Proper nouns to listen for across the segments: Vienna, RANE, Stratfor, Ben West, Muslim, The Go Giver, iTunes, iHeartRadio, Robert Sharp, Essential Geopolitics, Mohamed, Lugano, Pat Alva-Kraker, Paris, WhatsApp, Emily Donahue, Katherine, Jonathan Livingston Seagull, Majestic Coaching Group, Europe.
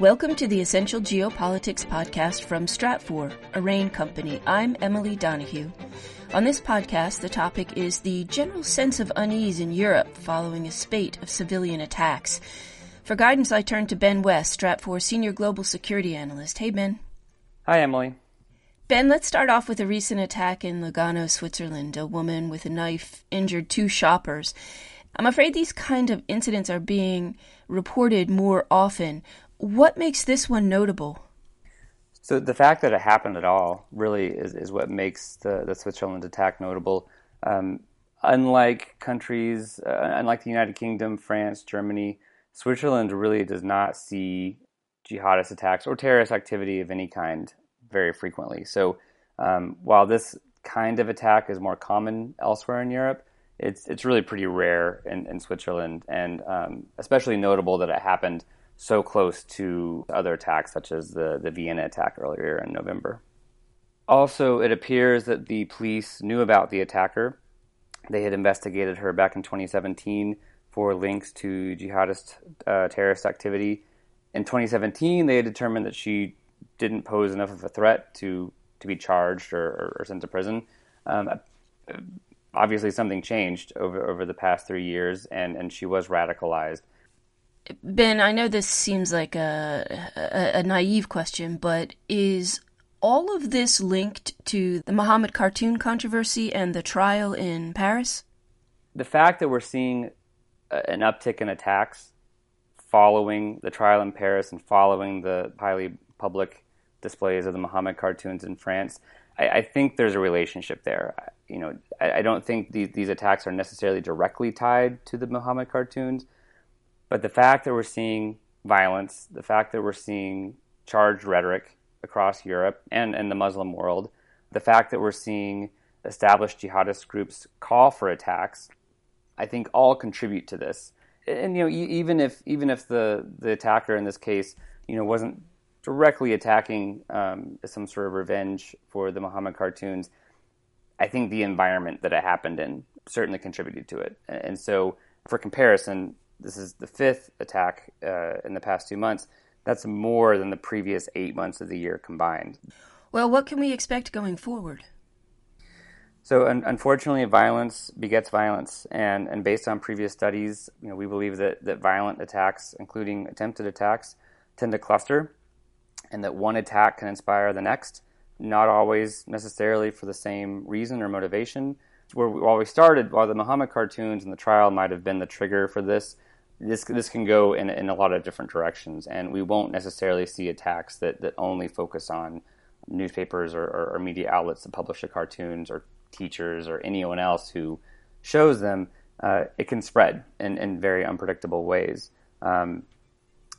Welcome to the Essential Geopolitics podcast from Stratfor, a rain company. I'm Emily Donahue. On this podcast, the topic is the general sense of unease in Europe following a spate of civilian attacks. For guidance, I turn to Ben West, Stratfor Senior Global Security Analyst. Hey, Ben. Hi, Emily. Ben, let's start off with a recent attack in Lugano, Switzerland. A woman with a knife injured two shoppers. I'm afraid these kind of incidents are being reported more often. What makes this one notable? So the fact that it happened at all really is what makes the Switzerland attack notable. Unlike countries, unlike the United Kingdom, France, Germany, Switzerland really does not see jihadist attacks or terrorist activity of any kind very frequently. So while this kind of attack is more common elsewhere in Europe, it's really pretty rare in Switzerland, and especially notable that it happened so close to other attacks, such as the Vienna attack earlier in November. Also, it appears that the police knew about the attacker. They had investigated her back in 2017 for links to jihadist terrorist activity. In 2017, they had determined that she didn't pose enough of a threat to be charged or sent to prison. Obviously, something changed over the past 3 years, and she was radicalized. Ben, I know this seems like a naive question, but is all of this linked to the Mohamed cartoon controversy and the trial in Paris? The fact that we're seeing an uptick in attacks following the trial in Paris and following the highly public displays of the Mohamed cartoons in France, I think there's a relationship there. You know, I don't think these attacks are necessarily directly tied to the Mohamed cartoons. But the fact that we're seeing violence, the fact that we're seeing charged rhetoric across Europe and the Muslim world, the fact that we're seeing established jihadist groups call for attacks, I think all contribute to this. And you know, even if the attacker in this case, you know, wasn't directly attacking some sort of revenge for the Mohammed cartoons, I think the environment that it happened in certainly contributed to it. And so, for comparison, this is the fifth attack in the past 2 months. That's more than the previous 8 months of the year combined. Well, what can we expect going forward? So unfortunately, violence begets violence. And based on previous studies, you know, we believe that violent attacks, including attempted attacks, tend to cluster, and that one attack can inspire the next, not always necessarily for the same reason or motivation. While the Mohammed cartoons and the trial might have been the trigger for this, This can go in a lot of different directions, and we won't necessarily see attacks that only focus on newspapers or media outlets that publish the cartoons or teachers or anyone else who shows them. It can spread in very unpredictable ways.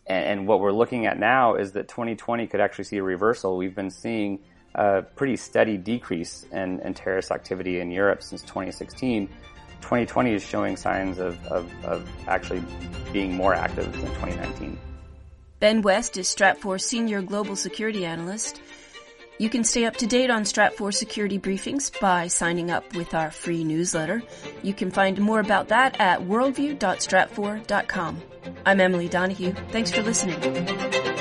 And what we're looking at now is that 2020 could actually see a reversal. We've been seeing a pretty steady decrease in terrorist activity in Europe since 2016. 2020 is showing signs of actually being more active than 2019. Ben West is Stratfor Senior Global Security Analyst. You can stay up to date on Stratfor Security Briefings by signing up with our free newsletter. You can find more about that at worldview.stratfor.com. I'm Emily Donahue. Thanks for listening.